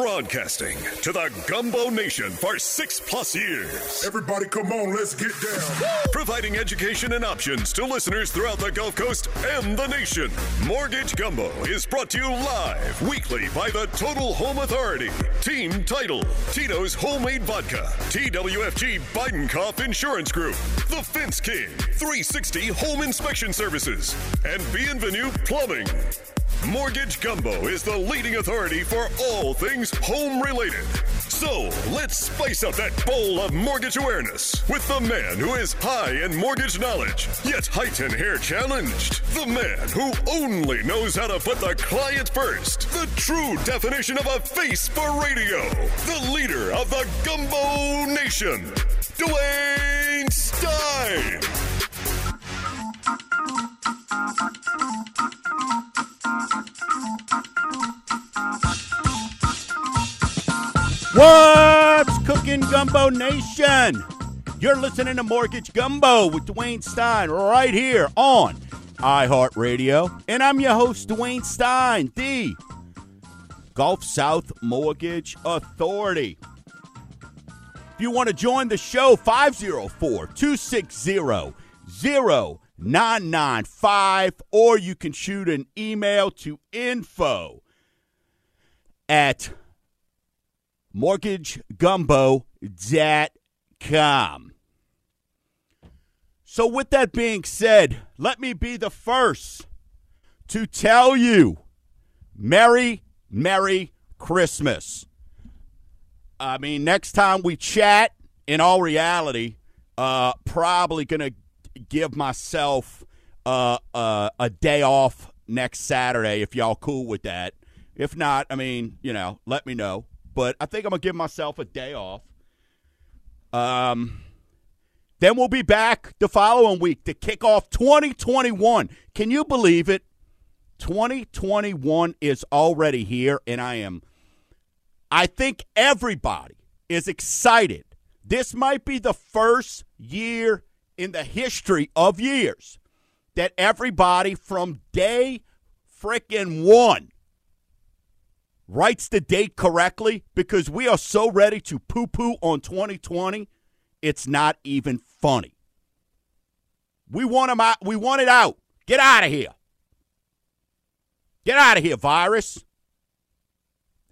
Broadcasting to the Gumbo Nation for 6+ years. Everybody come on, let's get down. Providing education and options to listeners throughout the Gulf Coast and the nation. Mortgage Gumbo is brought to you live weekly by the Total Home Authority, Team Title, Tito's Homemade Vodka, TWFG Bidenkopf Insurance Group, The Fence King, 360 Home Inspection Services, and Bienvenue Plumbing. Mortgage Gumbo is the leading authority for all things home-related. So, let's spice up that bowl of mortgage awareness with the man who is high in mortgage knowledge, yet height and hair challenged. The man who only knows how to put the client first. The true definition of a face for radio. The leader of the Gumbo Nation, Dwayne Stein. What's cooking, Gumbo Nation? You're listening to Mortgage Gumbo with Dwayne Stein right here on iHeartRadio. And I'm your host, Dwayne Stein, the Gulf South Mortgage Authority. If you want to join the show, 504-260-0995, or you can shoot an email to info@mortgagegumbo.com. So with that being said, let me be the first to tell you, Merry, Merry Christmas. I mean, next time we chat, in all reality, probably going to give myself a day off next Saturday, if y'all cool with that. If not, I mean, you know, let me know. But I think I'm going to give myself a day off. Then we'll be back the following week to kick off 2021. Can you believe it? 2021 is already here, and I think everybody is excited. This might be the first year in the history of years that everybody from day frickin' one writes the date correctly, because we are so ready to poo-poo on 2020, it's not even funny. We want them out. We want it out. Get out of here. Get out of here, virus.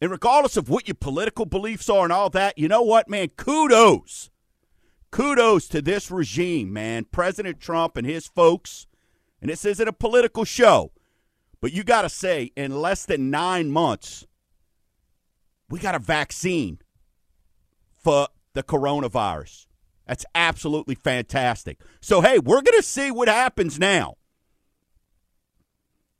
And regardless of what your political beliefs are and all that, you know what, man? Kudos. Kudos to this regime, man. President Trump and his folks. And this isn't a political show. But you got to say, in less than 9 months, we got a vaccine for the coronavirus. That's absolutely fantastic. So, hey, we're going to see what happens now.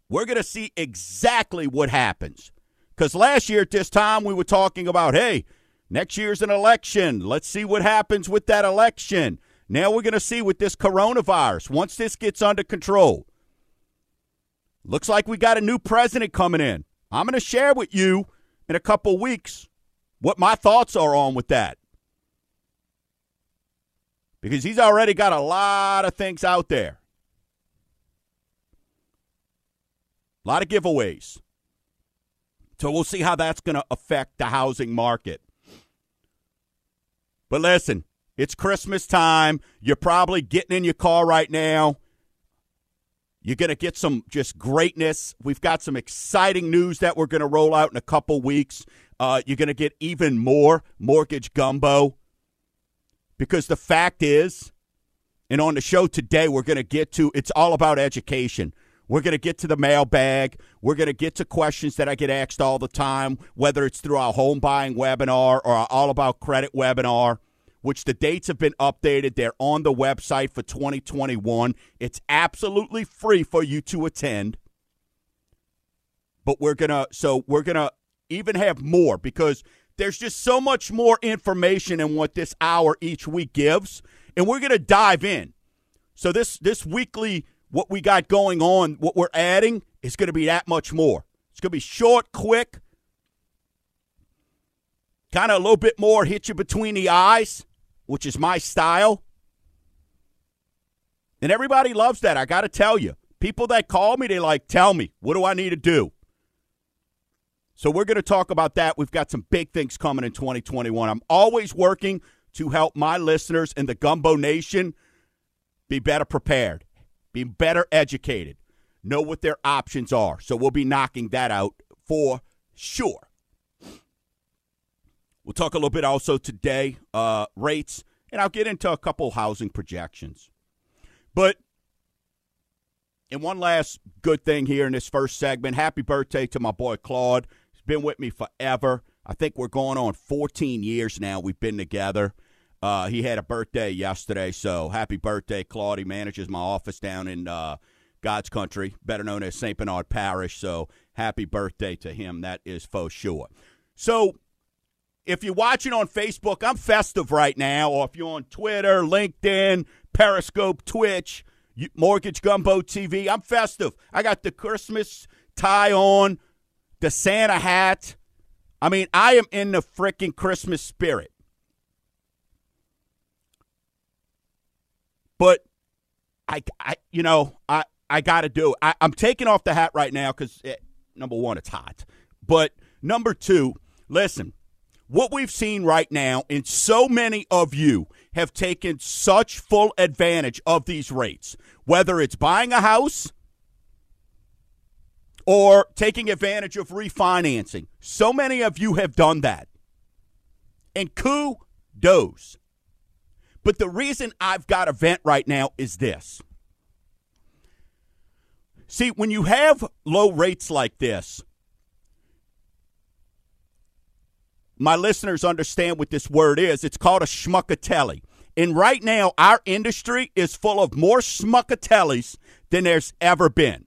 We're going to see exactly what happens. Because last year at this time, we were talking about, hey, next year's an election. Let's see what happens with that election. Now we're going to see with this coronavirus, once this gets under control. Looks like we got a new president coming in. I'm going to share with you in a couple weeks what my thoughts are on with that. Because he's already got a lot of things out there. A lot of giveaways. So we'll see how that's going to affect the housing market. But listen, it's Christmas time. You're probably getting in your car right now. You're going to get some just greatness. We've got some exciting news that we're going to roll out in a couple weeks. You're going to get even more Mortgage Gumbo. Because the fact is, and on the show today, we're going to get to, it's all about education. We're going to get to the mailbag. We're going to get to questions that I get asked all the time, whether it's through our home buying webinar or our All About Credit webinar, which the dates have been updated. They're on the website for 2021. It's absolutely free for you to attend. But we're going to even have more, because there's just so much more information in what this hour each week gives, and we're going to dive in. So this weekly, what we got going on, what we're adding, is going to be that much more. It's going to be short, quick, kind of a little bit more hit you between the eyes, which is my style. And everybody loves that. I got to tell you, people that call me, they like, tell me, what do I need to do? So we're going to talk about that. We've got some big things coming in 2021. I'm always working to help my listeners in the Gumbo Nation be better prepared, be better educated, know what their options are. So we'll be knocking that out for sure. We'll talk a little bit also today, rates, and I'll get into a couple housing projections. But, and one last good thing here in this first segment, happy birthday to my boy Claude. He's been with me forever. I think we're going on 14 years now we've been together. He had a birthday yesterday, so happy birthday, Claude. He manages my office down in God's country, better known as St. Bernard Parish, so happy birthday to him. That is for sure. So if you're watching on Facebook, I'm festive right now, or if you're on Twitter, LinkedIn, Periscope, Twitch, Mortgage Gumbo TV, I'm festive. I got the Christmas tie on, the Santa hat. I mean, I am in the freaking Christmas spirit. But I got to do it. I'm taking off the hat right now because, number one, it's hot. But, number two, listen, what we've seen right now, and so many of you have taken such full advantage of these rates, whether it's buying a house or taking advantage of refinancing. So many of you have done that. And kudos. But the reason I've got a vent right now is this. See, when you have low rates like this, my listeners understand what this word is. It's called a schmuckatelli. And right now, our industry is full of more schmuckatellis than there's ever been.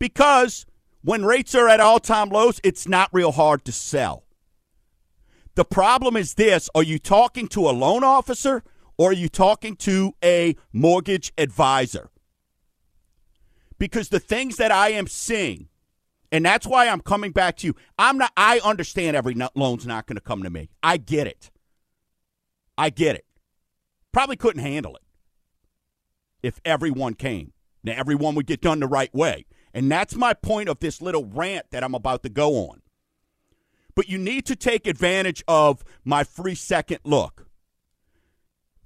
Because when rates are at all-time lows, it's not real hard to sell. The problem is this. Are you talking to a loan officer or are you talking to a mortgage advisor? Because the things that I am seeing, and that's why I'm coming back to you. I understand every loan's not going to come to me. I get it. Probably couldn't handle it if everyone came. Now, everyone would get done the right way. And that's my point of this little rant that I'm about to go on. But you need to take advantage of my free second look.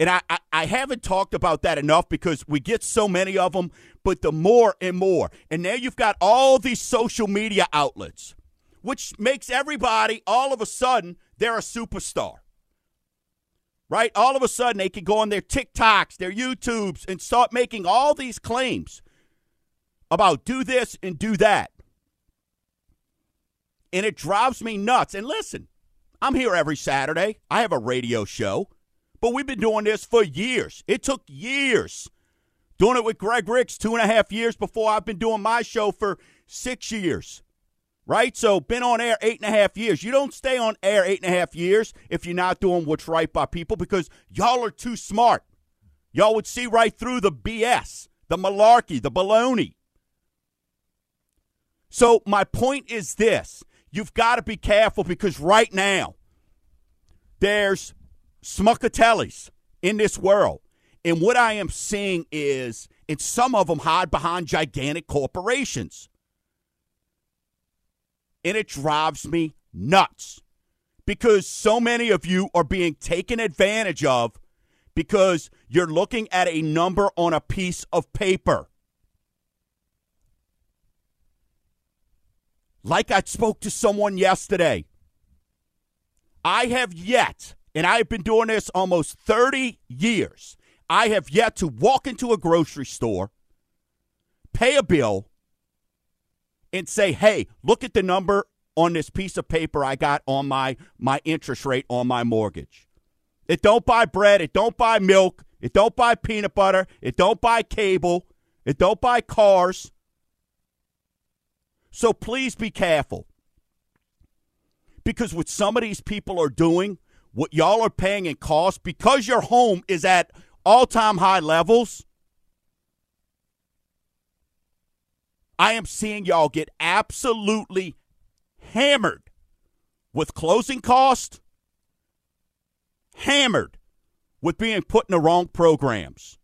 And I haven't talked about that enough because we get so many of them, but the more and more. And now you've got all these social media outlets, which makes everybody, all of a sudden, they're a superstar. Right? All of a sudden, they can go on their TikToks, their YouTubes, and start making all these claims about do this and do that. And it drives me nuts. And listen, I'm here every Saturday. I have a radio show. But we've been doing this for years. It took years. Doing it with Greg Ricks 2.5 years before I've been doing my show for 6 years. Right? So been on air 8.5 years. You don't stay on air 8.5 years if you're not doing what's right by people because y'all are too smart. Y'all would see right through the BS, the malarkey, the baloney. So my point is this. You've got to be careful because right now there's schmuckatellis in this world. And what I am seeing is, and some of them hide behind gigantic corporations. And it drives me nuts because so many of you are being taken advantage of because you're looking at a number on a piece of paper. Like I spoke to someone yesterday, I have yet... And I have been doing this almost 30 years. I have yet to walk into a grocery store, pay a bill, and say, hey, look at the number on this piece of paper I got on my interest rate on my mortgage. It don't buy bread. It don't buy milk. It don't buy peanut butter. It don't buy cable. It don't buy cars. So please be careful. Because what some of these people are doing, what y'all are paying in cost, because your home is at all-time high levels, I am seeing y'all get absolutely hammered with closing costs, hammered with being put in the wrong programs.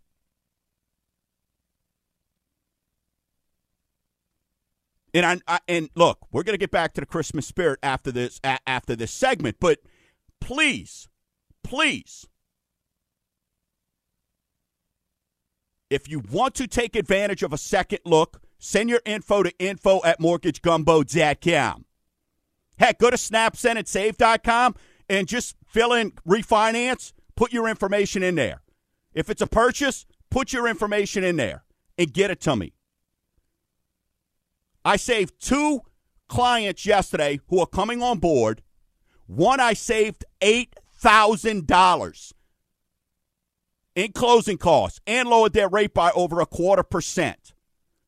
And and look, we're going to get back to the Christmas spirit after this segment, but please, if you want to take advantage of a second look, send your info to info@mortgagegumbo.com. Heck, go to snapsendandSave.com and just fill in refinance, put your information in there. If it's a purchase, put your information in there and get it to me. I saved two clients yesterday who are coming on board. One, I saved $8,000 in closing costs and lowered their rate by over 25%.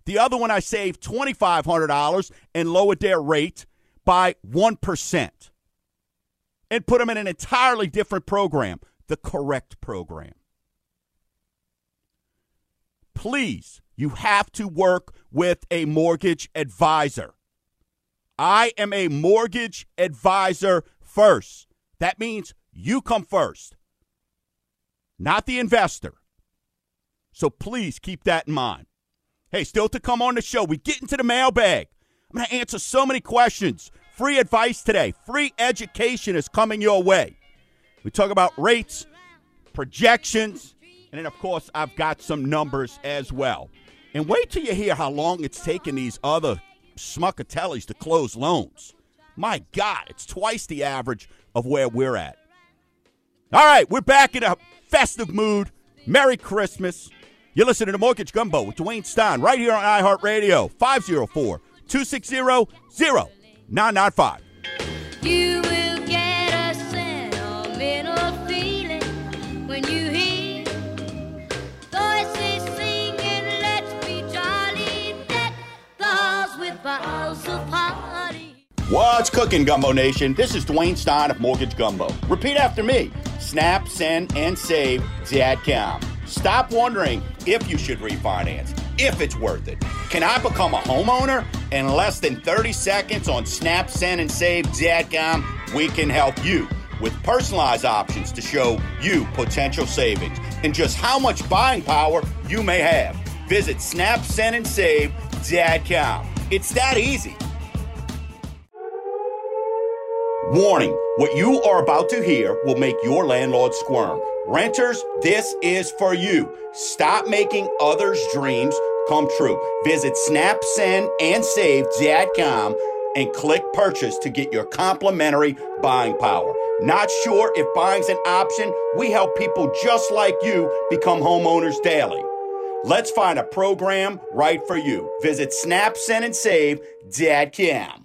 The other one, I saved $2,500 and lowered their rate by 1% and put them in an entirely different program, the correct program. Please, you have to work with a mortgage advisor. I am a mortgage advisor first. That means you come first, not the investor. So please keep that in mind. Hey, still to come on the show, we get into the mailbag. I'm going to answer so many questions. Free advice today. Free education is coming your way. We talk about rates, projections, and then, of course, I've got some numbers as well. And wait till you hear how long it's taken these other schmuckatellis to close loans. My God, it's twice the average of where we're at. All right, we're back in a festive mood. Merry Christmas. You're listening to Mortgage Gumbo with Dwayne Stein right here on iHeartRadio, 504-260-0995. You will get a sentimental feeling when you hear. What's cooking, Gumbo Nation? This is Dwayne Stein of Mortgage Gumbo. Repeat after me. Snap, send, and save. .com. Stop wondering if you should refinance, if it's worth it. Can I become a homeowner? In less than 30 seconds on Snap, Send, and Save. .com, we can help you with personalized options to show you potential savings and just how much buying power you may have. Visit Snap, Send, and Save. .com. It's that easy. Warning, what you are about to hear will make your landlord squirm. Renters, this is for you. Stop making others' dreams come true. Visit snapsendandsave.com and click purchase to get your complimentary buying power. Not sure if buying's an option? We help people just like you become homeowners daily. Let's find a program right for you. Visit snapsendandsave.com.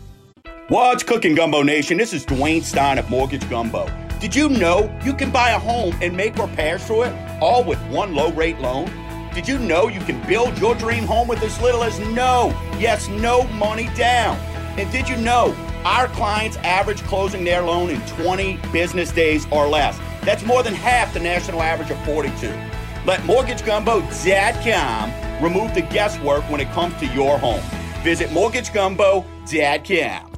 What's cooking, Gumbo Nation? This is Dwayne Stein of Mortgage Gumbo. Did you know you can buy a home and make repairs to it, all with one low-rate loan? Did you know you can build your dream home with as little as no money down? And did you know our clients average closing their loan in 20 business days or less? That's more than half the national average of 42. Let MortgageGumbo.com remove the guesswork when it comes to your home. Visit MortgageGumbo.com.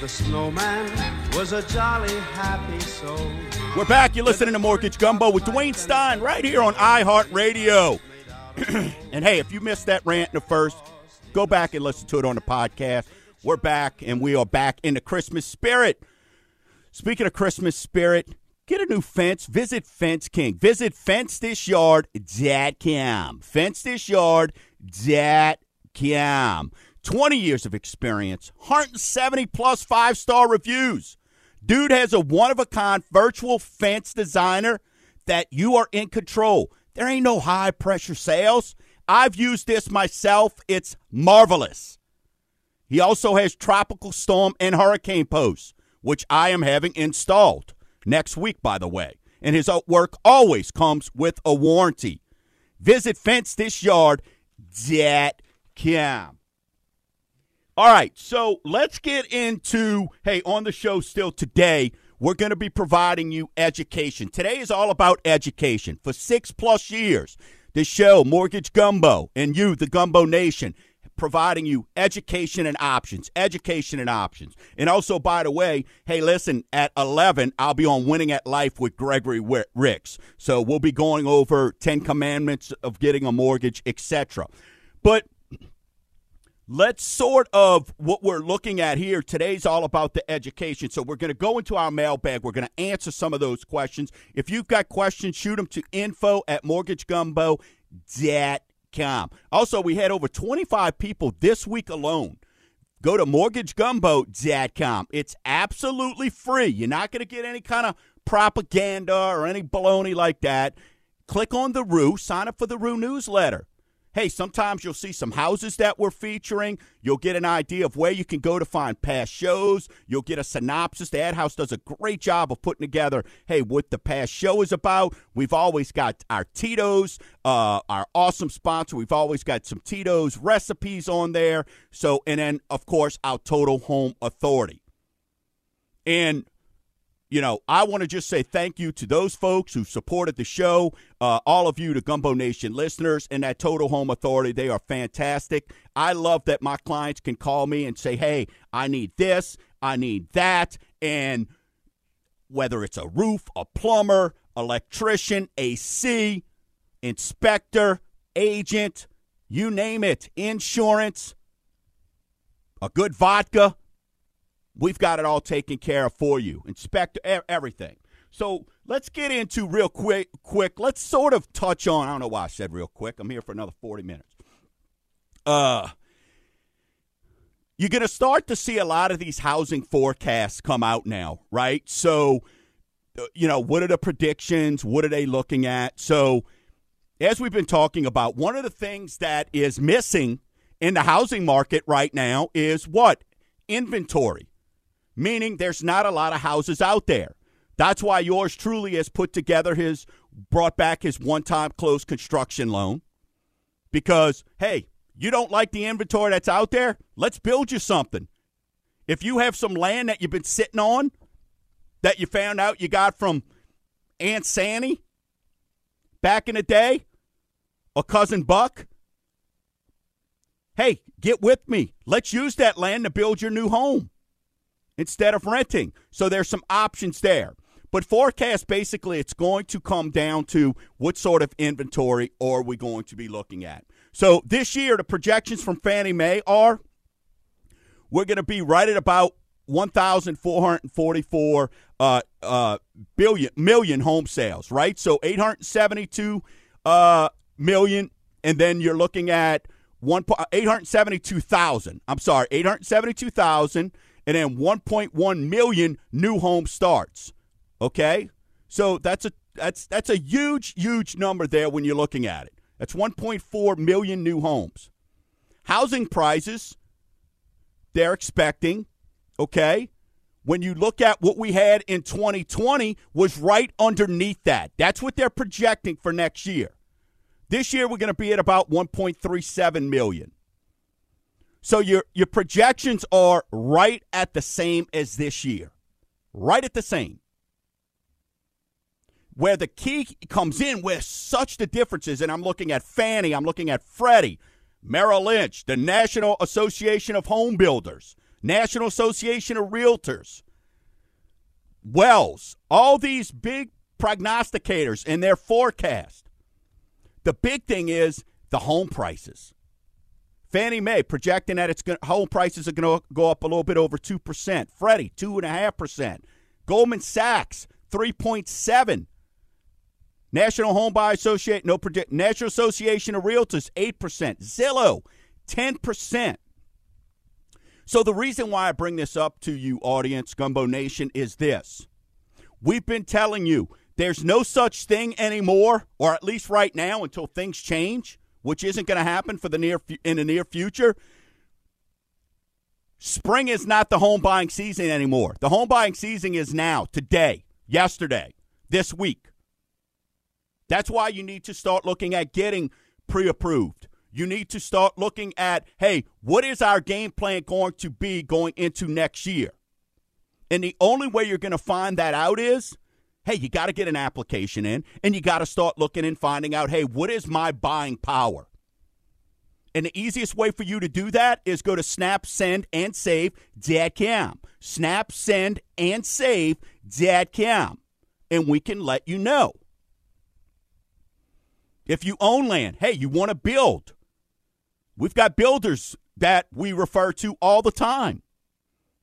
The snowman was a jolly happy soul. We're back. You're listening to Mortgage Gumbo with Dwayne Stein right here on iHeartRadio. And hey, if you missed that rant in the first, go back and listen to it on the podcast. We're back, and we are back in the Christmas spirit. Speaking of Christmas spirit, get a new fence. Visit Fence King. Visit FenceThisYard.com. FenceThisYard.com. 20 years of experience, 170-plus five-star reviews. Dude has a one-of-a-kind virtual fence designer that you are in control. There ain't no high-pressure sales. I've used this myself. It's marvelous. He also has tropical storm and hurricane posts, which I am having installed next week, by the way. And his work always comes with a warranty. Visit FenceThisYard.com. Cam. All right, so let's get into, hey, on the show still today, we're going to be providing you education. Today is all about education. For 6+ years, this show, Mortgage Gumbo, and you, the Gumbo Nation, providing you education and options, And also, by the way, hey, listen, at 11, I'll be on Winning at Life with Gregory Ricks. So we'll be going over 10 commandments of getting a mortgage, etc. But let's sort of what we're looking at here. Today's all about the education. So we're going to go into our mailbag. We're going to answer some of those questions. If you've got questions, shoot them to info@mortgagegumbo.com. Also, we had over 25 people this week alone. Go to mortgagegumbo.com. It's absolutely free. You're not going to get any kind of propaganda or any baloney like that. Click on the Roo. Sign up for the Roo newsletter. Hey, sometimes you'll see some houses that we're featuring. You'll get an idea of where you can go to find past shows. You'll get a synopsis. The Ad House does a great job of putting together, hey, what the past show is about. We've always got our Tito's, our awesome sponsor. We've always got some Tito's recipes on there. So, and then, of course, our Total Home Authority. And you know, I want to just say thank you to those folks who supported the show, all of you, the Gumbo Nation listeners, and that Total Home Authority. They are fantastic. I love that my clients can call me and say, hey, I need this, I need that. And whether it's a roof, a plumber, electrician, AC, inspector, agent, you name it, insurance, a good vodka, we've got it all taken care of for you. Inspector, everything. So let's get into real quick. Let's sort of touch on, I don't know why I said real quick. I'm here for another 40 minutes. You're going to start to see a lot of these housing forecasts come out now, right? So, you know, what are the predictions? What are they looking at? So as we've been talking about, one of the things that is missing in the housing market right now is what? Inventory. Meaning there's not a lot of houses out there. That's why yours truly has put together his, brought back his one-time closed construction loan. Because, hey, you don't like the inventory that's out there? Let's build you something. If you have some land that you've been sitting on, that you found out you got from Aunt Sandy back in the day, or Cousin Buck, hey, get with me. Let's use that land to build your new home instead of renting. So there's some options there. But forecast, basically, it's going to come down to what sort of inventory are we going to be looking at. So this year, the projections from Fannie Mae are we're going to be right at about 1,444 million home sales, right? So 872 million, and then you're looking at 872,000, and then 1.1 million new home starts. Okay? So that's a huge, huge number there when you're looking at it. That's 1.4 million new homes. Housing prices, they're expecting, okay? When you look at what we had in 2020 was right underneath that. That's what they're projecting for next year. This year, we're going to be at about 1.37 million. So your projections are right at the same as this year. Right at the same. Where the key comes in with such the differences, and I'm looking at Fannie, I'm looking at Freddie, Merrill Lynch, the National Association of Home Builders, National Association of Realtors, Wells, all these big prognosticators and their forecast. The big thing is the home prices. Fannie Mae projecting that it's home prices are going to go up a little bit over 2%. Freddie, 2.5%. Goldman Sachs, 3.7%. National Home Buyer Association, National Association of Realtors, 8%. Zillow, 10%. So the reason why I bring this up to you, audience, Gumbo Nation, is this. We've been telling you, there's no such thing anymore, or at least right now until things change, which isn't going to happen for in the near future. Spring is not the home buying season anymore. The home buying season is now, today, yesterday, this week. That's why you need to start looking at getting pre-approved. You need to start looking at, hey, what is our game plan going to be going into next year? And the only way you're going to find that out is, hey, you got to get an application in, and you got to start looking and finding out, hey, what is my buying power? And the easiest way for you to do that is go to snapsendandsave.com. Snapsendandsave.com. And we can let you know. If you own land, hey, you want to build. We've got builders that we refer to all the time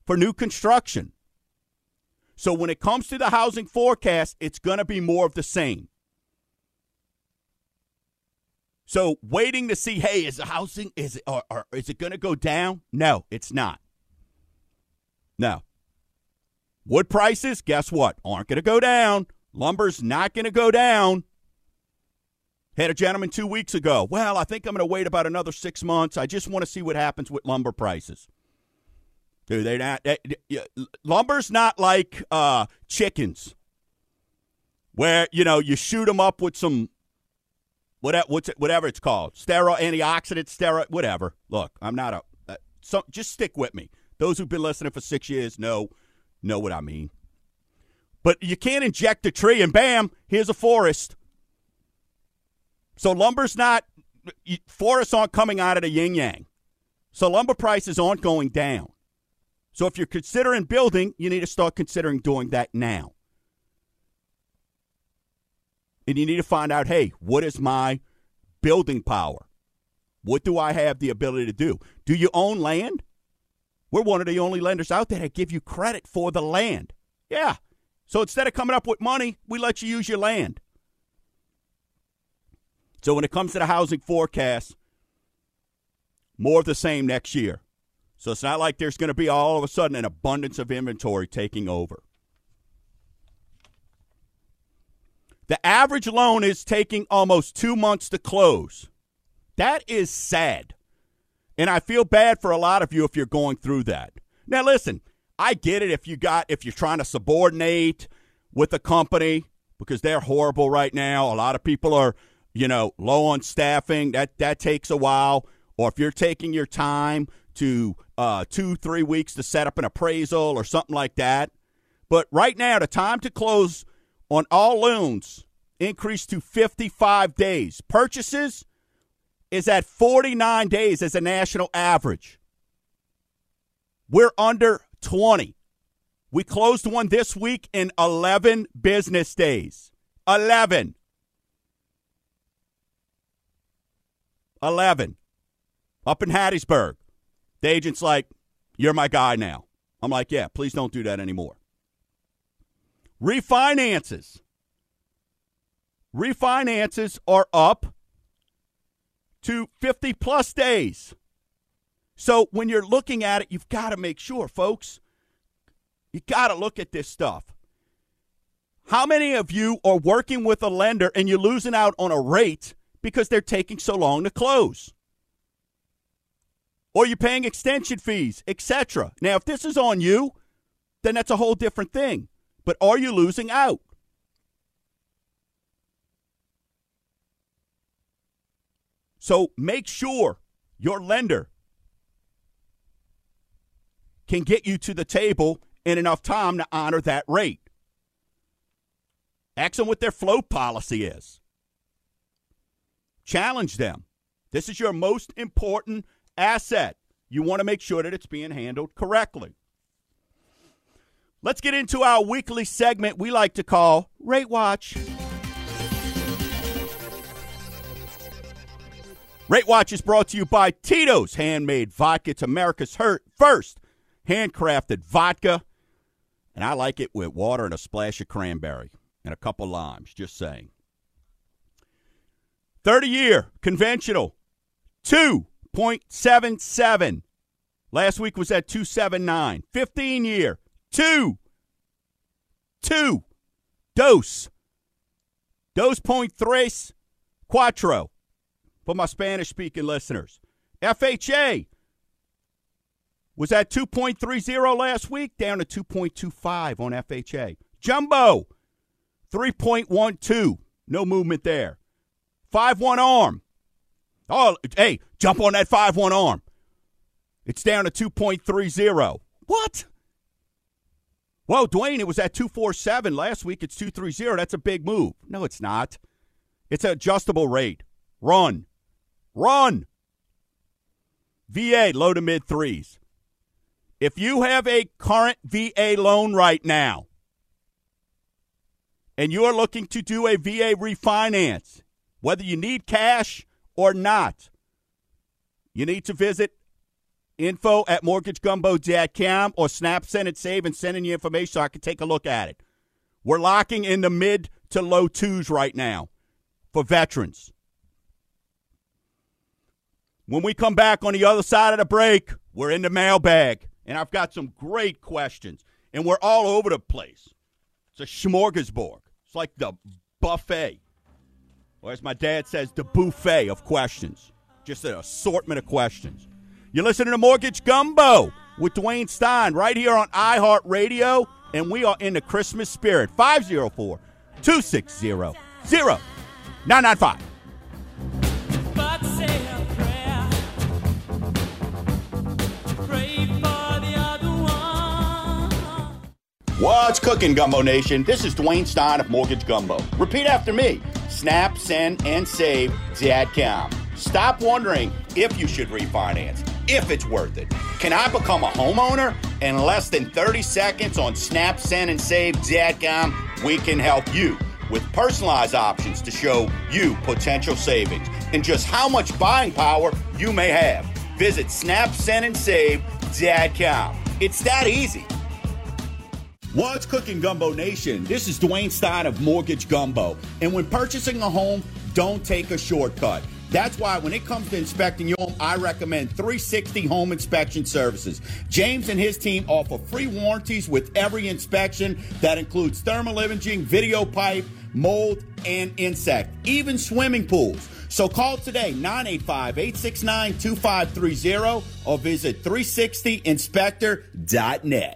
for new construction. So when it comes to the housing forecast, it's going to be more of the same. So waiting to see, hey, is the housing, is it going to go down? No, it's not. No. Wood prices, guess what? Aren't going to go down. Lumber's not going to go down. Had a gentleman 2 weeks ago. Well, I think I'm going to wait about another 6 months. I just want to see what happens with lumber prices. Dude, they're not. Lumber's not like chickens where, you know, you shoot them up with some, whatever it's called, steroid, antioxidant, steroid, whatever. Look, I'm not a so just stick with me. Those who've been listening for 6 years know what I mean. But you can't inject a tree and bam, here's a forest. So lumber's not – forests aren't coming out of the yin-yang. So lumber prices aren't going down. So if you're considering building, you need to start considering doing that now. And you need to find out, hey, what is my building power? What do I have the ability to do? Do you own land? We're one of the only lenders out there that give you credit for the land. Yeah. So instead of coming up with money, we let you use your land. So when it comes to the housing forecast, more of the same next year. So it's not like there's going to be all of a sudden an abundance of inventory taking over. The average loan is taking almost 2 months to close. That is sad. And I feel bad for a lot of you if you're going through that. Now, listen, I get it if you're trying to subordinate with a company because they're horrible right now. A lot of people are, you know, low on staffing. That takes a while. Or if you're taking your time to 2-3 weeks to set up an appraisal or something like that. But right now, the time to close on all loans, increased to 55 days. Purchases is at 49 days as a national average. We're under 20. We closed one this week in 11 business days. 11. Up in Hattiesburg. The agent's like, you're my guy now. I'm like, yeah, please don't do that anymore. Refinances are up to 50-plus days. So when you're looking at it, you've got to make sure, folks, you got to look at this stuff. How many of you are working with a lender and you're losing out on a rate because they're taking so long to close? Or you're paying extension fees, etc. Now, if this is on you, then that's a whole different thing. But are you losing out? So make sure your lender can get you to the table in enough time to honor that rate. Ask them what their float policy is. Challenge them. This is your most important asset. You want to make sure that it's being handled correctly. Let's get into our weekly segment we like to call Rate Watch. Rate Watch is brought to you by Tito's Handmade Vodka. It's America's first handcrafted vodka. And I like it with water and a splash of cranberry and a couple limes, just saying. 30-year conventional, 2.77. Last week was at 2.79. 15-year. 2.34 for my Spanish-speaking listeners. FHA was at 2.30 last week, down to 2.25 on FHA. Jumbo, 3.12. No movement there. 5-1 ARM, Oh, hey, jump on that 5-1 arm. It's down to 2.30. What? Well, Dwayne, it was at 2.47 last week. It's 2.30. That's a big move. No, it's not. It's an adjustable rate. Run. Run. VA, low to mid threes. If you have a current VA loan right now and you are looking to do a VA refinance, whether you need cash or not, you need to visit info@mortgagegumbo.com or Snap, Send, and Save and send in your information so I can take a look at it. We're locking in the mid to low twos right now for veterans. When we come back on the other side of the break, we're in the mailbag, and I've got some great questions, and we're all over the place. It's a smorgasbord. It's like the buffet, or as my dad says, the buffet of questions, just an assortment of questions. You're listening to Mortgage Gumbo with Dwayne Stein right here on iHeartRadio, and we are in the Christmas spirit. 504-260-0995. What's cooking, Gumbo Nation? This is Dwayne Stein of Mortgage Gumbo. Repeat after me. Snap, Send, and Save .com. Stop wondering if you should refinance, if it's worth it. Can I become a homeowner? In less than 30 seconds on Snap, Send, and Save .com, we can help you with personalized options to show you potential savings and just how much buying power you may have. Visit Snap, Send, and Save .com. It's that easy. What's cooking, Gumbo Nation? This is Dwayne Stein of Mortgage Gumbo. And when purchasing a home, don't take a shortcut. That's why when it comes to inspecting your home, I recommend 360 Home Inspection Services. James and his team offer free warranties with every inspection. That includes thermal imaging, video pipe, mold, and insect, even swimming pools. So call today, 985-869-2530, or visit 360inspector.net.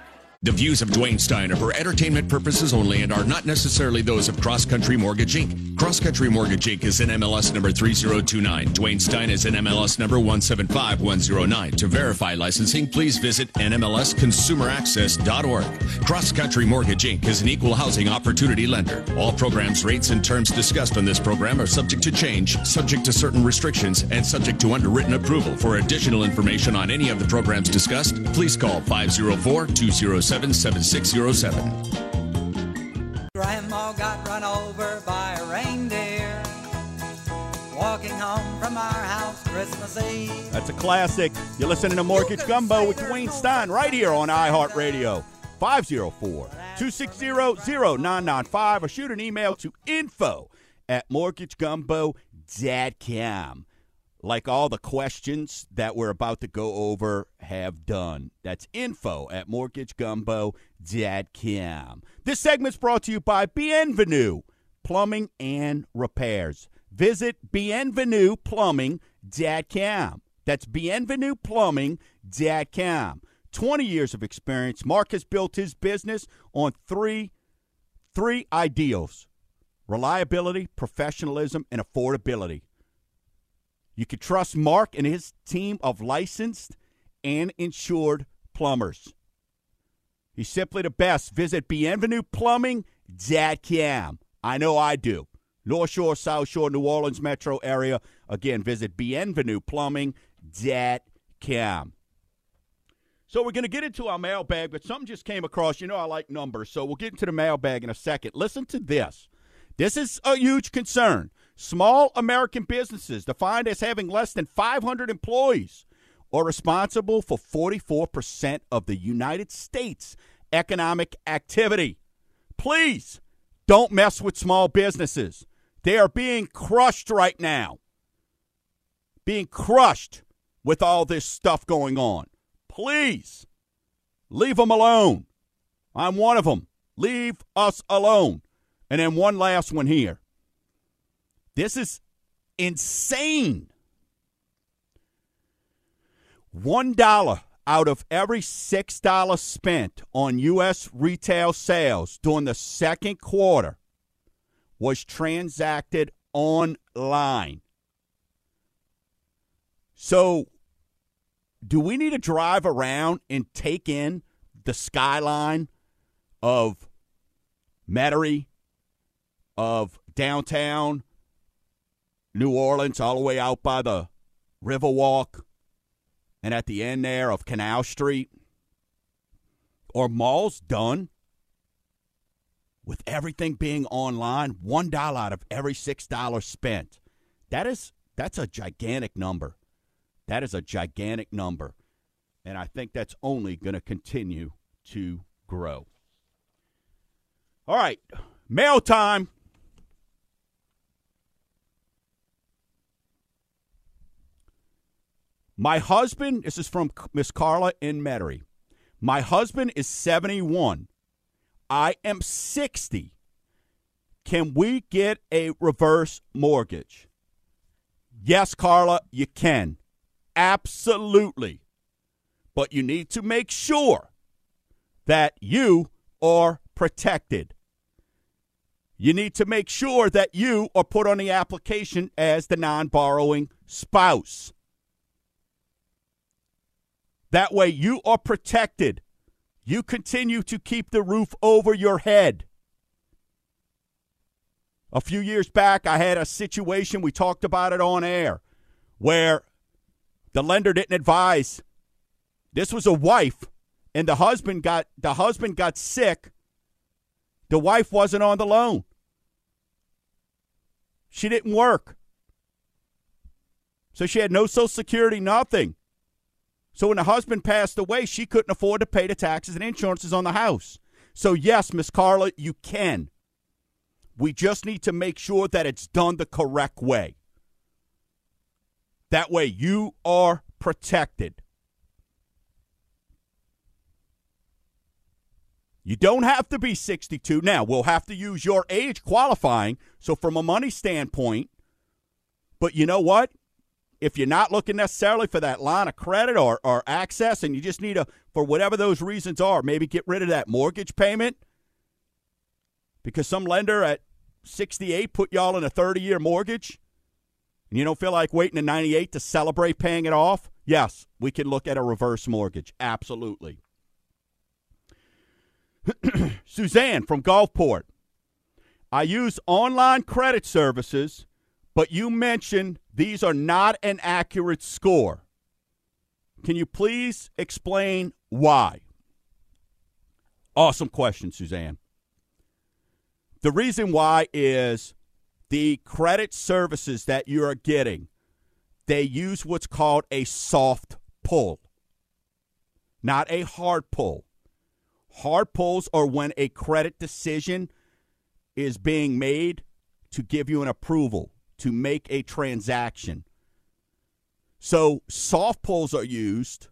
The views of Dwayne Stein are for entertainment purposes only and are not necessarily those of Cross Country Mortgage, Inc. Cross Country Mortgage, Inc. is NMLS number 3029. Dwayne Stein is NMLS number 175109. To verify licensing, please visit nmlsconsumeraccess.org. Cross Country Mortgage, Inc. is an equal housing opportunity lender. All programs, rates, and terms discussed on this program are subject to change, subject to certain restrictions, and subject to underwritten approval. For additional information on any of the programs discussed, please call 504-207-7607. Grandma got run over by a reindeer walking home from our house Christmas Eve. That's a classic. You're listening to Mortgage Gumbo with Dwayne Stein right here on iHeartRadio. 504-260-0995 or shoot an email to info@mortgagegumbo.com. Like all the questions that we're about to go over have done. That's info@mortgagegumbo.com. This segment's brought to you by Bienvenue Plumbing and Repairs. Visit bienvenueplumbing.com. That's bienvenueplumbing.com. 20 years of experience. Mark has built his business on three ideals: reliability, professionalism, and affordability. You can trust Mark and his team of licensed and insured plumbers. He's simply the best. Visit bienvenueplumbing.com. I know I do. North Shore, South Shore, New Orleans metro area. Again, visit bienvenueplumbing.com. So we're going to get into our mailbag, but something just came across. You know I like numbers, so we'll get into the mailbag in a second. Listen to this. This is a huge concern. Small American businesses, defined as having less than 500 employees, are responsible for 44% of the United States' economic activity. Please don't mess with small businesses. They are being crushed right now. Being crushed with all this stuff going on. Please, leave them alone. I'm one of them. Leave us alone. And then one last one here. This is insane. $1 out of every $6 spent on U.S. retail sales during the second quarter was transacted online. So, do we need to drive around and take in the skyline of Metairie, of downtown New Orleans, all the way out by the Riverwalk, and at the end there of Canal Street? Are malls done with everything being online? $1 out of every $6 spent. That's a gigantic number. That is a gigantic number, and I think that's only going to continue to grow. All right, mail time. My husband, this is from Miss Carla in Metairie. My husband is 71. I am 60. Can we get a reverse mortgage? Yes, Carla, you can. Absolutely. But you need to make sure that you are protected. You need to make sure that you are put on the application as the non-borrowing spouse. That way you are protected. You continue to keep the roof over your head. A few years back, I had a situation, we talked about it on air, where the lender didn't advise. This was a wife, and the husband got sick. The wife wasn't on the loan. She didn't work. So she had no Social Security, nothing. So when the husband passed away, she couldn't afford to pay the taxes and insurances on the house. So yes, Miss Carla, you can. We just need to make sure that it's done the correct way. That way you are protected. You don't have to be 62. Now, we'll have to use your age qualifying, so from a money standpoint, but you know what? If you're not looking necessarily for that line of credit or access, and you just need for whatever those reasons are, maybe get rid of that mortgage payment, because some lender at 68 put y'all in a 30-year mortgage, and you don't feel like waiting to 98 to celebrate paying it off, yes, we can look at a reverse mortgage. Absolutely. Suzanne from Gulfport. I use online credit services, but you mentioned these are not an accurate score. Can you please explain why? Awesome question, Suzanne. The reason why is the credit services that you are getting, they use what's called a soft pull, not a hard pull. Hard pulls are when a credit decision is being made to give you an approval, to make a transaction. So soft pulls are used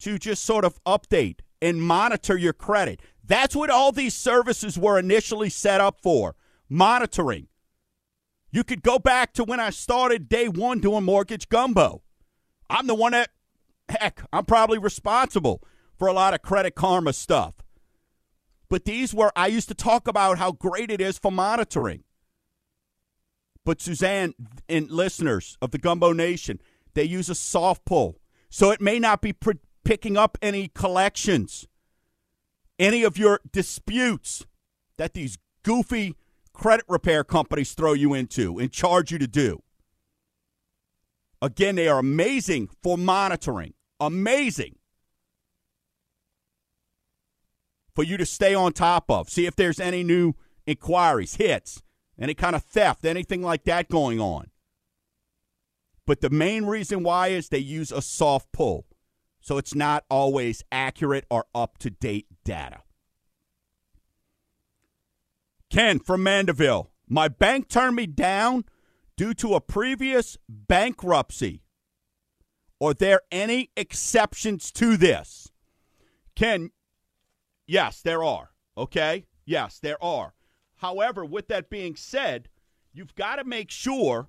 to just sort of update and monitor your credit. That's what all these services were initially set up for, monitoring. You could go back to when I started day one doing Mortgage Gumbo. I'm the one that, heck, I'm probably responsible for a lot of Credit Karma stuff. But these were, I used to talk about how great it is for monitoring. But Suzanne and listeners of the Gumbo Nation, they use a soft pull. So it may not be picking up any collections, any of your disputes that these goofy credit repair companies throw you into and charge you to do. Again, they are amazing for monitoring. Amazing. For you to stay on top of. See if there's any new inquiries, hits, any kind of theft, anything like that going on. But the main reason why is they use a soft pull. So it's not always accurate or up-to-date data. Ken from Mandeville. My bank turned me down due to a previous bankruptcy. Are there any exceptions to this? Ken, yes, there are. Okay? Yes, there are. However, with that being said, you've got to make sure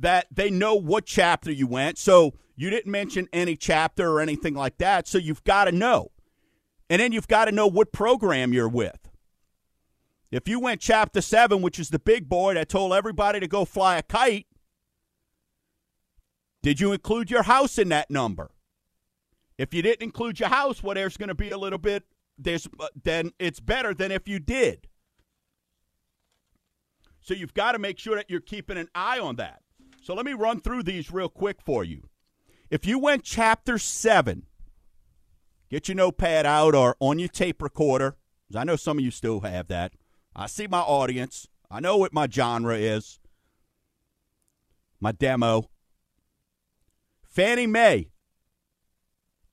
that they know what chapter you went. So you didn't mention any chapter or anything like that, so you've got to know. And then you've got to know what program you're with. If you went Chapter 7, which is the big boy that told everybody to go fly a kite, did you include your house in that number? If you didn't include your house, well, there's going to be a little bit, then it's better than if you did. So you've got to make sure that you're keeping an eye on that. So let me run through these real quick for you. If you went Chapter 7, get your notepad out or on your tape recorder, because I know some of you still have that. I see my audience. I know what my genre is. My demo. Fannie Mae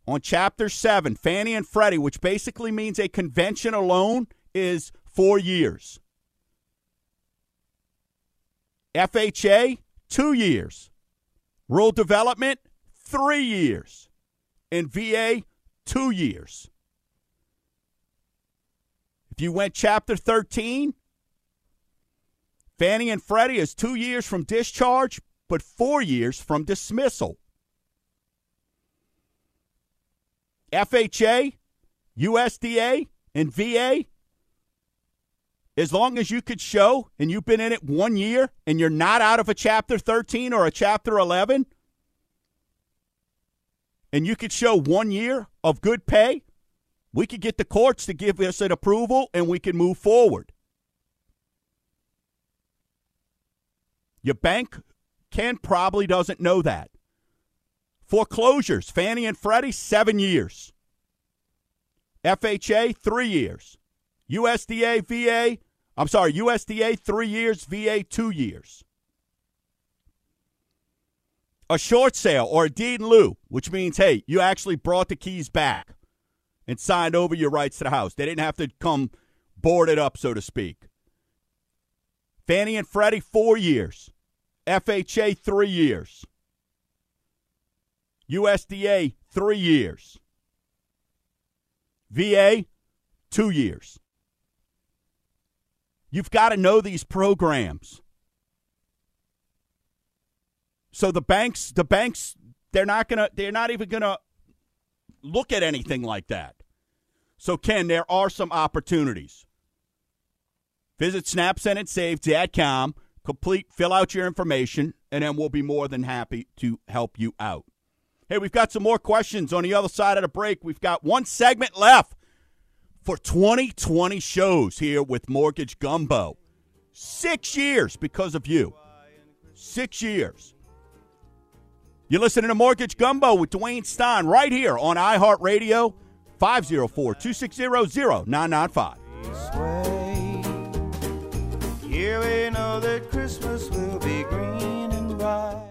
on Chapter 7, Fannie and Freddie, which basically means a conventional loan is 4 years. FHA, 2 years. Rural development, 3 years. And VA, 2 years. If you went Chapter 13, Fannie and Freddie is 2 years from discharge, but 4 years from dismissal. FHA, USDA, and VA, as long as you could show and you've been in it 1 year and you're not out of a Chapter 13 or a Chapter 11, and you could show 1 year of good pay, we could get the courts to give us an approval and we can move forward. Your bank, Ken, probably doesn't know that. Foreclosures, Fannie and Freddie, 7 years. FHA, 3 years. USDA, 3 years, VA, 2 years. A short sale or a deed in lieu, which means, hey, you actually brought the keys back and signed over your rights to the house. They didn't have to come boarded up, so to speak. Fannie and Freddie, 4 years. FHA, 3 years. USDA, 3 years. VA, 2 years. You've got to know these programs. So the banks, they're not even gonna look at anything like that. So Ken, there are some opportunities. Visit snapsendandsave.com, fill out your information, and then we'll be more than happy to help you out. Hey, we've got some more questions on the other side of the break. We've got one segment left for 2020 shows here with Mortgage Gumbo. 6 years because of you. 6 years. You're listening to Mortgage Gumbo with Dwayne Stein right here on iHeartRadio, 504-260-0995. Yeah, we know that Christmas will be green and bright.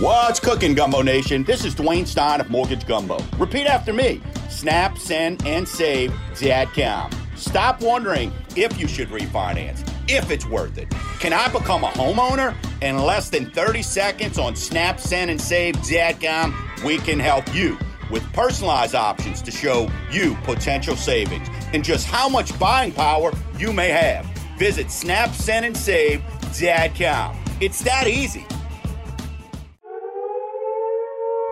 What's cooking, Gumbo Nation? This is Dwayne Stein of Mortgage Gumbo. Repeat after me, snapsendandsave.com. Stop wondering if you should refinance, if it's worth it. Can I become a homeowner? In less than 30 seconds on snapsendandsave.com, we can help you with personalized options to show you potential savings and just how much buying power you may have. Visit snapsendandsave.com. It's that easy.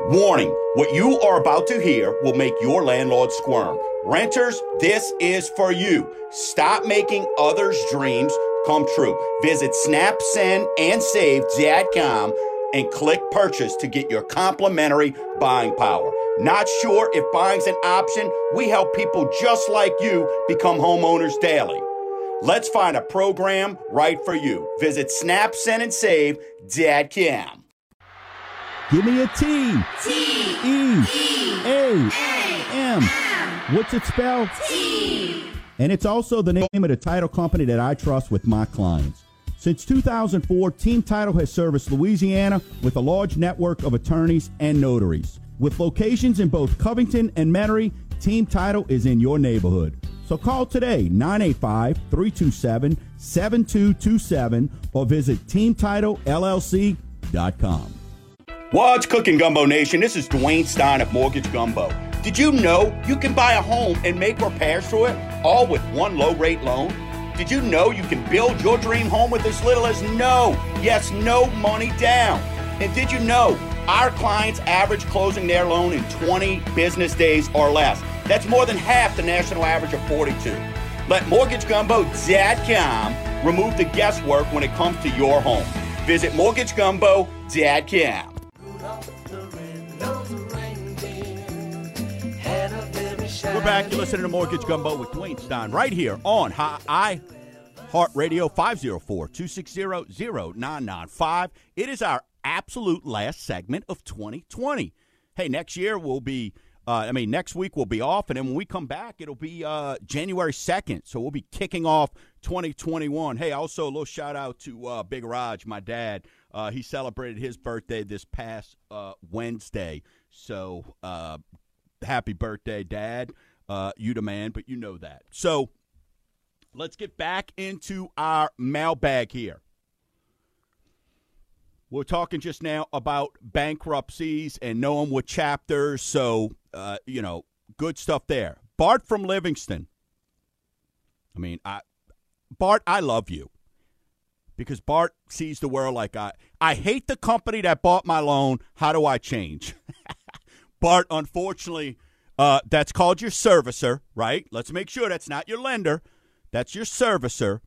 Warning, what you are about to hear will make your landlord squirm. Renters, this is for you. Stop making others' dreams come true. Visit snapsendandsave.com and click purchase to get your complimentary buying power. Not sure if buying's an option? We help people just like you become homeowners daily. Let's find a program right for you. Visit SnapSendandSave.com. Give me a T. T-E-A-M. What's it spelled? T. And it's also the name of the title company that I trust with my clients. Since 2004, Team Title has serviced Louisiana with a large network of attorneys and notaries. With locations in both Covington and Metairie, Team Title is in your neighborhood. So call today, 985-327-7227, or visit teamtitlellc.com. What's cooking, Gumbo Nation? This is Dwayne Stein of Mortgage Gumbo. Did you know you can buy a home and make repairs to it, all with one low-rate loan? Did you know you can build your dream home with as little as no money down? And did you know our clients average closing their loan in 20 business days or less? That's more than half the national average of 42. Let MortgageGumbo.com remove the guesswork when it comes to your home. Visit MortgageGumbo.com. We're back. You're listening to Mortgage Gumbo with Dwayne Stein right here on iHeartRadio 504-260-0995. It is our absolute last segment of 2020. Hey, next week we'll be off, and then when we come back, it'll be January 2nd. So we'll be kicking off 2021. Hey, also a little shout-out to Big Raj, my dad. He celebrated his birthday this past Wednesday. So happy birthday, Dad. You the man, but you know that. So let's get back into our mailbag here. We're talking just now about bankruptcies and knowing what chapters, so, good stuff there. Bart from Livingston. Bart, I love you because Bart sees the world like I hate the company that bought my loan. How do I change? Bart, unfortunately, that's called your servicer, right? Let's make sure that's not your lender. That's your servicer.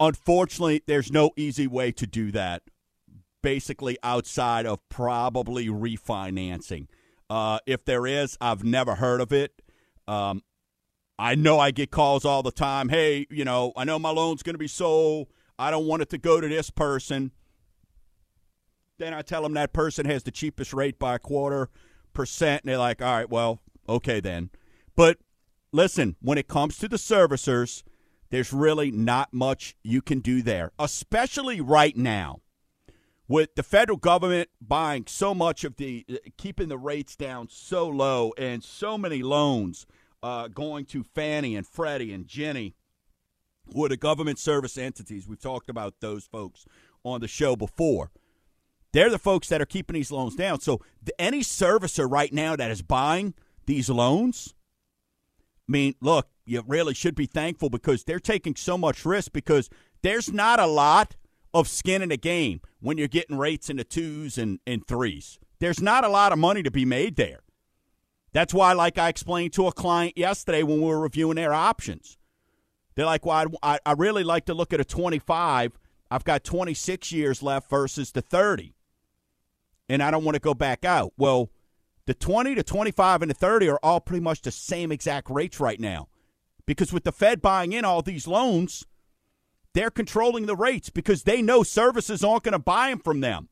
Unfortunately, there's no easy way to do that. Basically outside of probably refinancing. If there is, I've never heard of it. I know I get calls all the time. Hey, I know my loan's going to be sold. I don't want it to go to this person. Then I tell them that person has the cheapest rate by 0.25%, and they're like, all right, well, okay then. But listen, when it comes to the servicers, there's really not much you can do there, especially right now. With the federal government buying so much of keeping the rates down so low and so many loans going to Fannie and Freddie and Ginnie, who are the government service entities. We've talked about those folks on the show before. They're the folks that are keeping these loans down. So any servicer right now that is buying these loans, look, you really should be thankful because they're taking so much risk because there's not a lot of skin in the game when you're getting rates in the 2s and 3s. There's not a lot of money to be made there. That's why, like I explained to a client yesterday when we were reviewing their options, they're like, well, I really like to look at a 25. I've got 26 years left versus the 30, and I don't want to go back out. Well, the 20, the 25, and the 30 are all pretty much the same exact rates right now because with the Fed buying in all these loans, they're controlling the rates because they know services aren't going to buy them from them.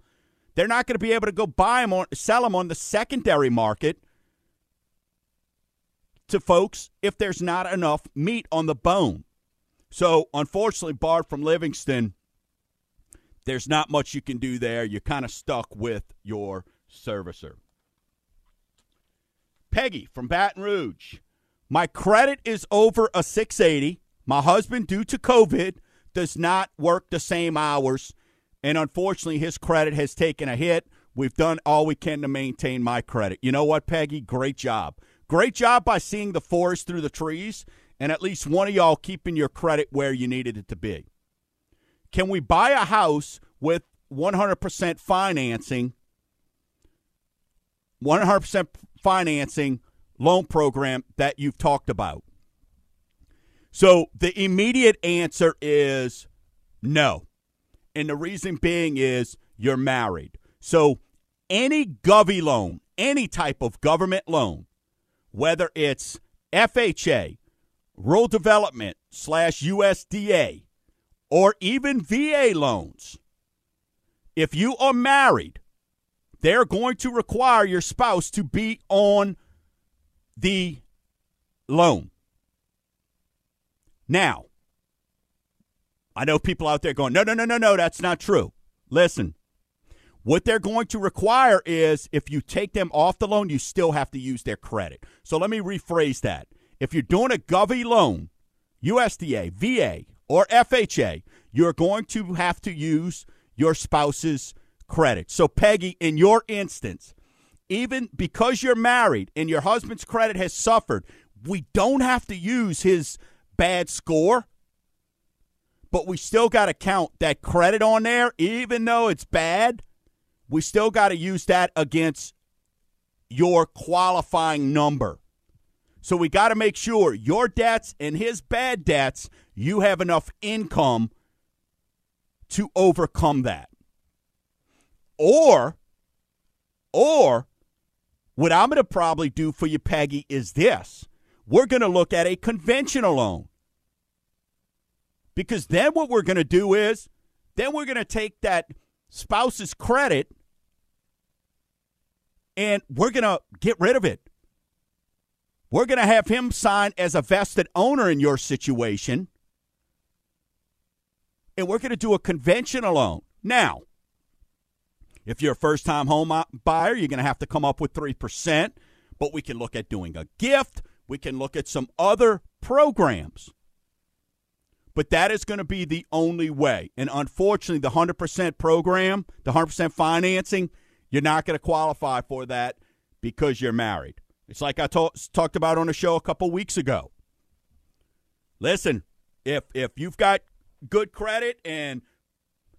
They're not going to be able to go buy them sell them on the secondary market to folks if there's not enough meat on the bone. So, unfortunately, Bart from Livingston, there's not much you can do there. You're kind of stuck with your servicer. Peggy from Baton Rouge. My credit is over a 680. My husband, due to COVID, does not work the same hours, and unfortunately his credit has taken a hit. We've done all we can to maintain my credit. You know what, Peggy? Great job. Great job by seeing the forest through the trees and at least one of y'all keeping your credit where you needed it to be. Can we buy a house with 100% financing, 100% financing loan program that you've talked about? So the immediate answer is no. And the reason being is you're married. So any govy loan, any type of government loan, whether it's FHA, rural development / USDA, or even VA loans, if you are married, they're going to require your spouse to be on the loan. Now, I know people out there going, no, that's not true. Listen, what they're going to require is if you take them off the loan, you still have to use their credit. So let me rephrase that. If you're doing a govy loan, USDA, VA, or FHA, you're going to have to use your spouse's credit. So, Peggy, in your instance, even because you're married and your husband's credit has suffered, we don't have to use his bad score, but we still got to count that credit on there. Even though it's bad, we still got to use that against your qualifying number. So we got to make sure your debts and his bad debts, you have enough income to overcome that. Or what I'm going to probably do for you, Peggy, is this. We're going to look at a conventional loan. Because then what we're going to do is, then we're going to take that spouse's credit and we're going to get rid of it. We're going to have him sign as a vested owner in your situation. And we're going to do a conventional loan. Now, if you're a first-time home buyer, you're going to have to come up with 3%. But we can look at doing a gift. We can look at some other programs. But that is going to be the only way. And unfortunately, the 100% program, the 100% financing, you're not going to qualify for that because you're married. It's like I talked about on the show a couple weeks ago. Listen, if you've got good credit and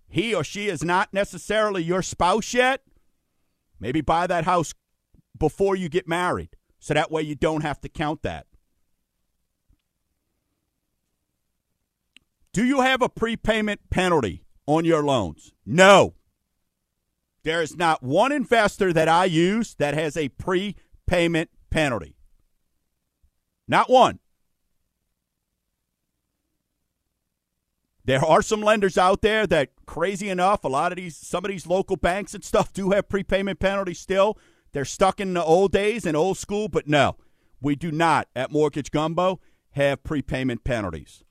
he or she is not necessarily your spouse yet, maybe buy that house before you get married. So that way you don't have to count that. Do you have a prepayment penalty on your loans? No. There is not one investor that I use that has a prepayment penalty. Not one. There are some lenders out there that, crazy enough, some of these local banks and stuff do have prepayment penalties still. They're stuck in the old days and old school, but no, we do not at Mortgage Gumbo have prepayment penalties.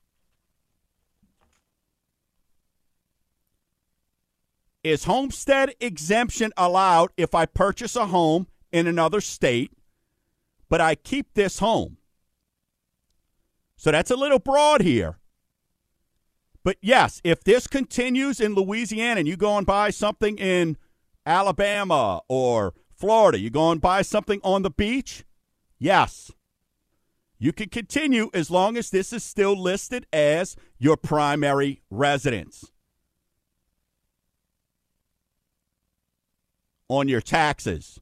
Is homestead exemption allowed if I purchase a home in another state, but I keep this home? So that's a little broad here. But yes, if this continues in Louisiana and you go and buy something in Alabama or Florida, you go and buy something on the beach, yes, you can continue as long as this is still listed as your primary residence on your taxes.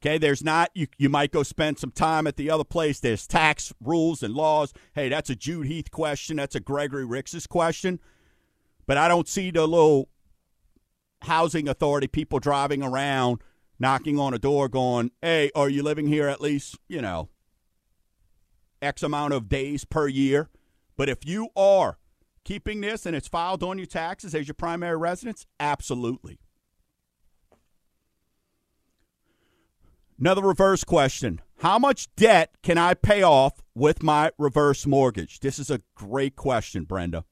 Okay, there's not, you might go spend some time at the other place. There's tax rules and laws. Hey, that's a Jude Heath question. That's a Gregory Ricks' question. But I don't see the little housing authority people driving around, knocking on a door going, hey, are you living here at least, X amount of days per year? But if you are keeping this and it's filed on your taxes as your primary residence, absolutely. Another reverse question. How much debt can I pay off with my reverse mortgage? This is a great question, Brenda.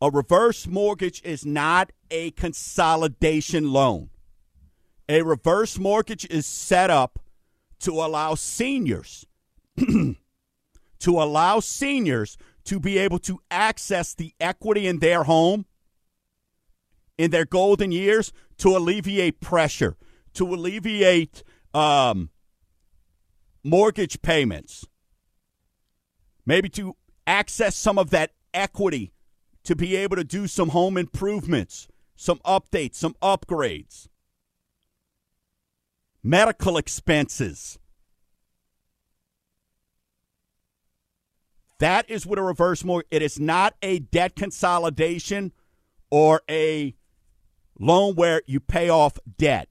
A reverse mortgage is not a consolidation loan. A reverse mortgage is set up to allow seniors to be able to access the equity in their home in their golden years to alleviate pressure, to alleviate mortgage payments, maybe to access some of that equity to be able to do some home improvements, some updates, some upgrades, medical expenses. That is what a reverse mortgage is. It is not a debt consolidation or a loan where you pay off debt.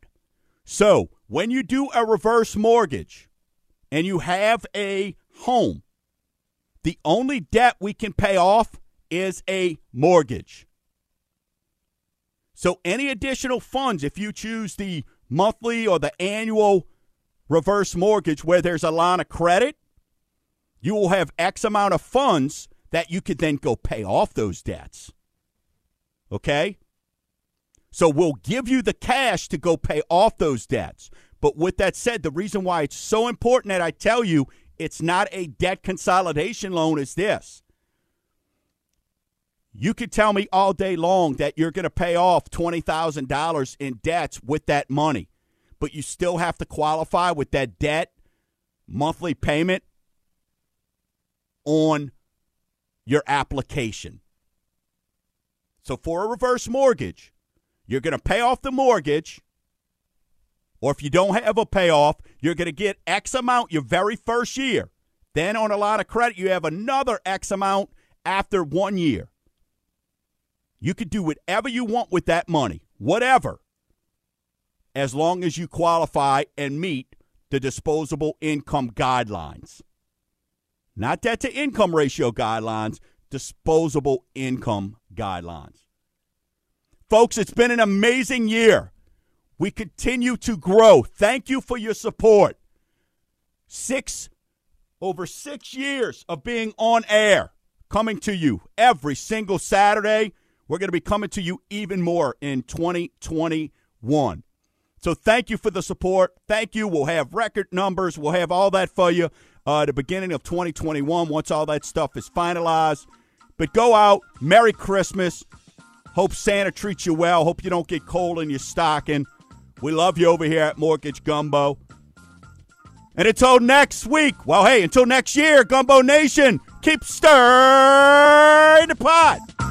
So when you do a reverse mortgage and you have a home, the only debt we can pay off is a mortgage. So any additional funds, if you choose the monthly or the annual reverse mortgage where there's a line of credit, you will have X amount of funds that you could then go pay off those debts. Okay? So we'll give you the cash to go pay off those debts. But with that said, the reason why it's so important that I tell you it's not a debt consolidation loan is this. You could tell me all day long that you're going to pay off $20,000 in debts with that money, but you still have to qualify with that debt monthly payment on your application. So for a reverse mortgage, you're going to pay off the mortgage, or if you don't have a payoff, you're going to get X amount your very first year. Then on a line of credit, you have another X amount after 1 year. You could do whatever you want with that money, whatever, as long as you qualify and meet the disposable income guidelines. Not debt to income ratio guidelines, disposable income guidelines. Folks, it's been an amazing year. We continue to grow. Thank you for your support. Over 6 years of being on air, coming to you every single Saturday. We're going to be coming to you even more in 2021. So thank you for the support. Thank you. We'll have record numbers. We'll have all that for you the beginning of 2021 once all that stuff is finalized. But go out. Merry Christmas. Hope Santa treats you well. Hope you don't get cold in your stocking. We love you over here at Mortgage Gumbo. And until next week, well, hey, until next year, Gumbo Nation, keep stirring the pot.